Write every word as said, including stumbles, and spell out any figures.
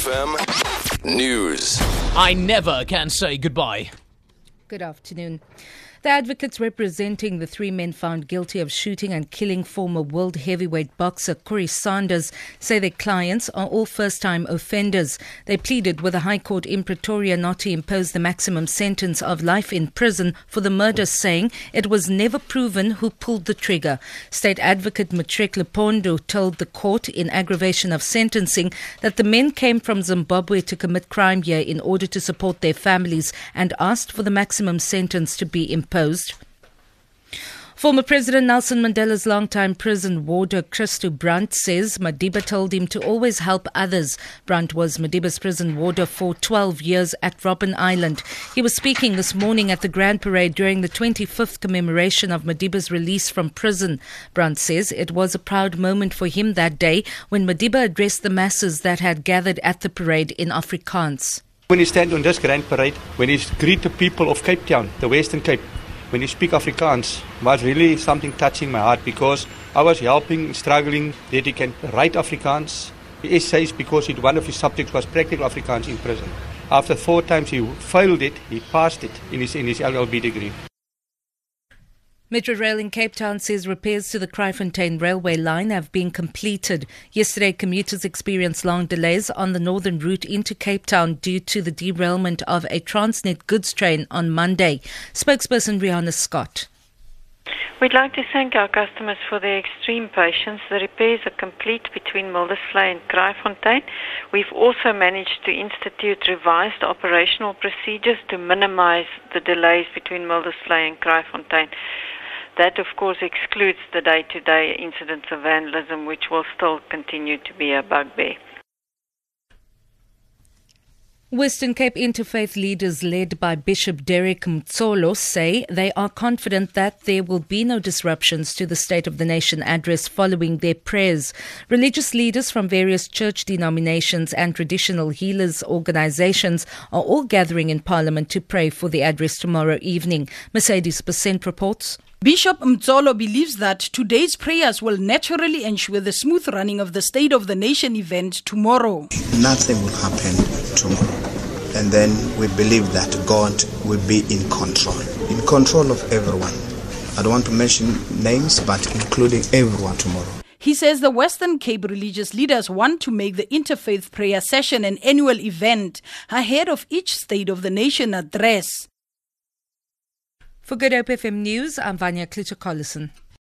F M News. I never can say goodbye. Good afternoon. The advocates representing the three men found guilty of shooting and killing former world heavyweight boxer Corrie Sanders say their clients are all first-time offenders. They pleaded with the High Court in Pretoria not to impose the maximum sentence of life in prison for the murder, saying it was never proven who pulled the trigger. State Advocate Matrek Lepondo told the court in aggravation of sentencing that the men came from Zimbabwe to commit crime here in order to support their families and asked for the maximum sentence to be imposed. Posed. Former President Nelson Mandela's longtime prison warder Christo Brandt says Madiba told him to always help others. Brandt was Madiba's prison warder for twelve years at Robben Island. He was speaking this morning at the Grand Parade during the twenty-fifth commemoration of Madiba's release from prison. Brandt says it was a proud moment for him that day when Madiba addressed the masses that had gathered at the parade in Afrikaans. When you stand on this Grand Parade, when you greet the people of Cape Town, the Western Cape, when you speak Afrikaans, was really something touching my heart, because I was helping, struggling that he can write Afrikaans essays, because he, one of his subjects was practical Afrikaans in prison. After four times he failed it, he passed it in his, in his L L B degree. Metro Rail in Cape Town says repairs to the Kraaifontein railway line have been completed. Yesterday, commuters experienced long delays on the northern route into Cape Town due to the derailment of a Transnet goods train on Monday. Spokesperson Rihanna Scott. We'd like to thank our customers for their extreme patience. The repairs are complete between Mildersflay and Kraaifontein. We've also managed to institute revised operational procedures to minimize the delays between Mildersflay and Kraaifontein. That, of course, excludes the day-to-day incidents of vandalism, which will still continue to be a bugbear. Western Cape interfaith leaders led by Bishop Deric Mzolo say they are confident that there will be no disruptions to the State of the Nation address following their prayers. Religious leaders from various church denominations and traditional healers organizations are all gathering in Parliament to pray for the address tomorrow evening. Mercedes Percent reports. Bishop Mzolo believes that today's prayers will naturally ensure the smooth running of the State of the Nation event tomorrow. Nothing will happen tomorrow. And then we believe that God will be in control, in control of everyone. I don't want to mention names, but including everyone tomorrow. He says the Western Cape religious leaders want to make the interfaith prayer session an annual event ahead of each State of the Nation address. For Good Hope F M News, I'm Vanya Klitsch-Collison.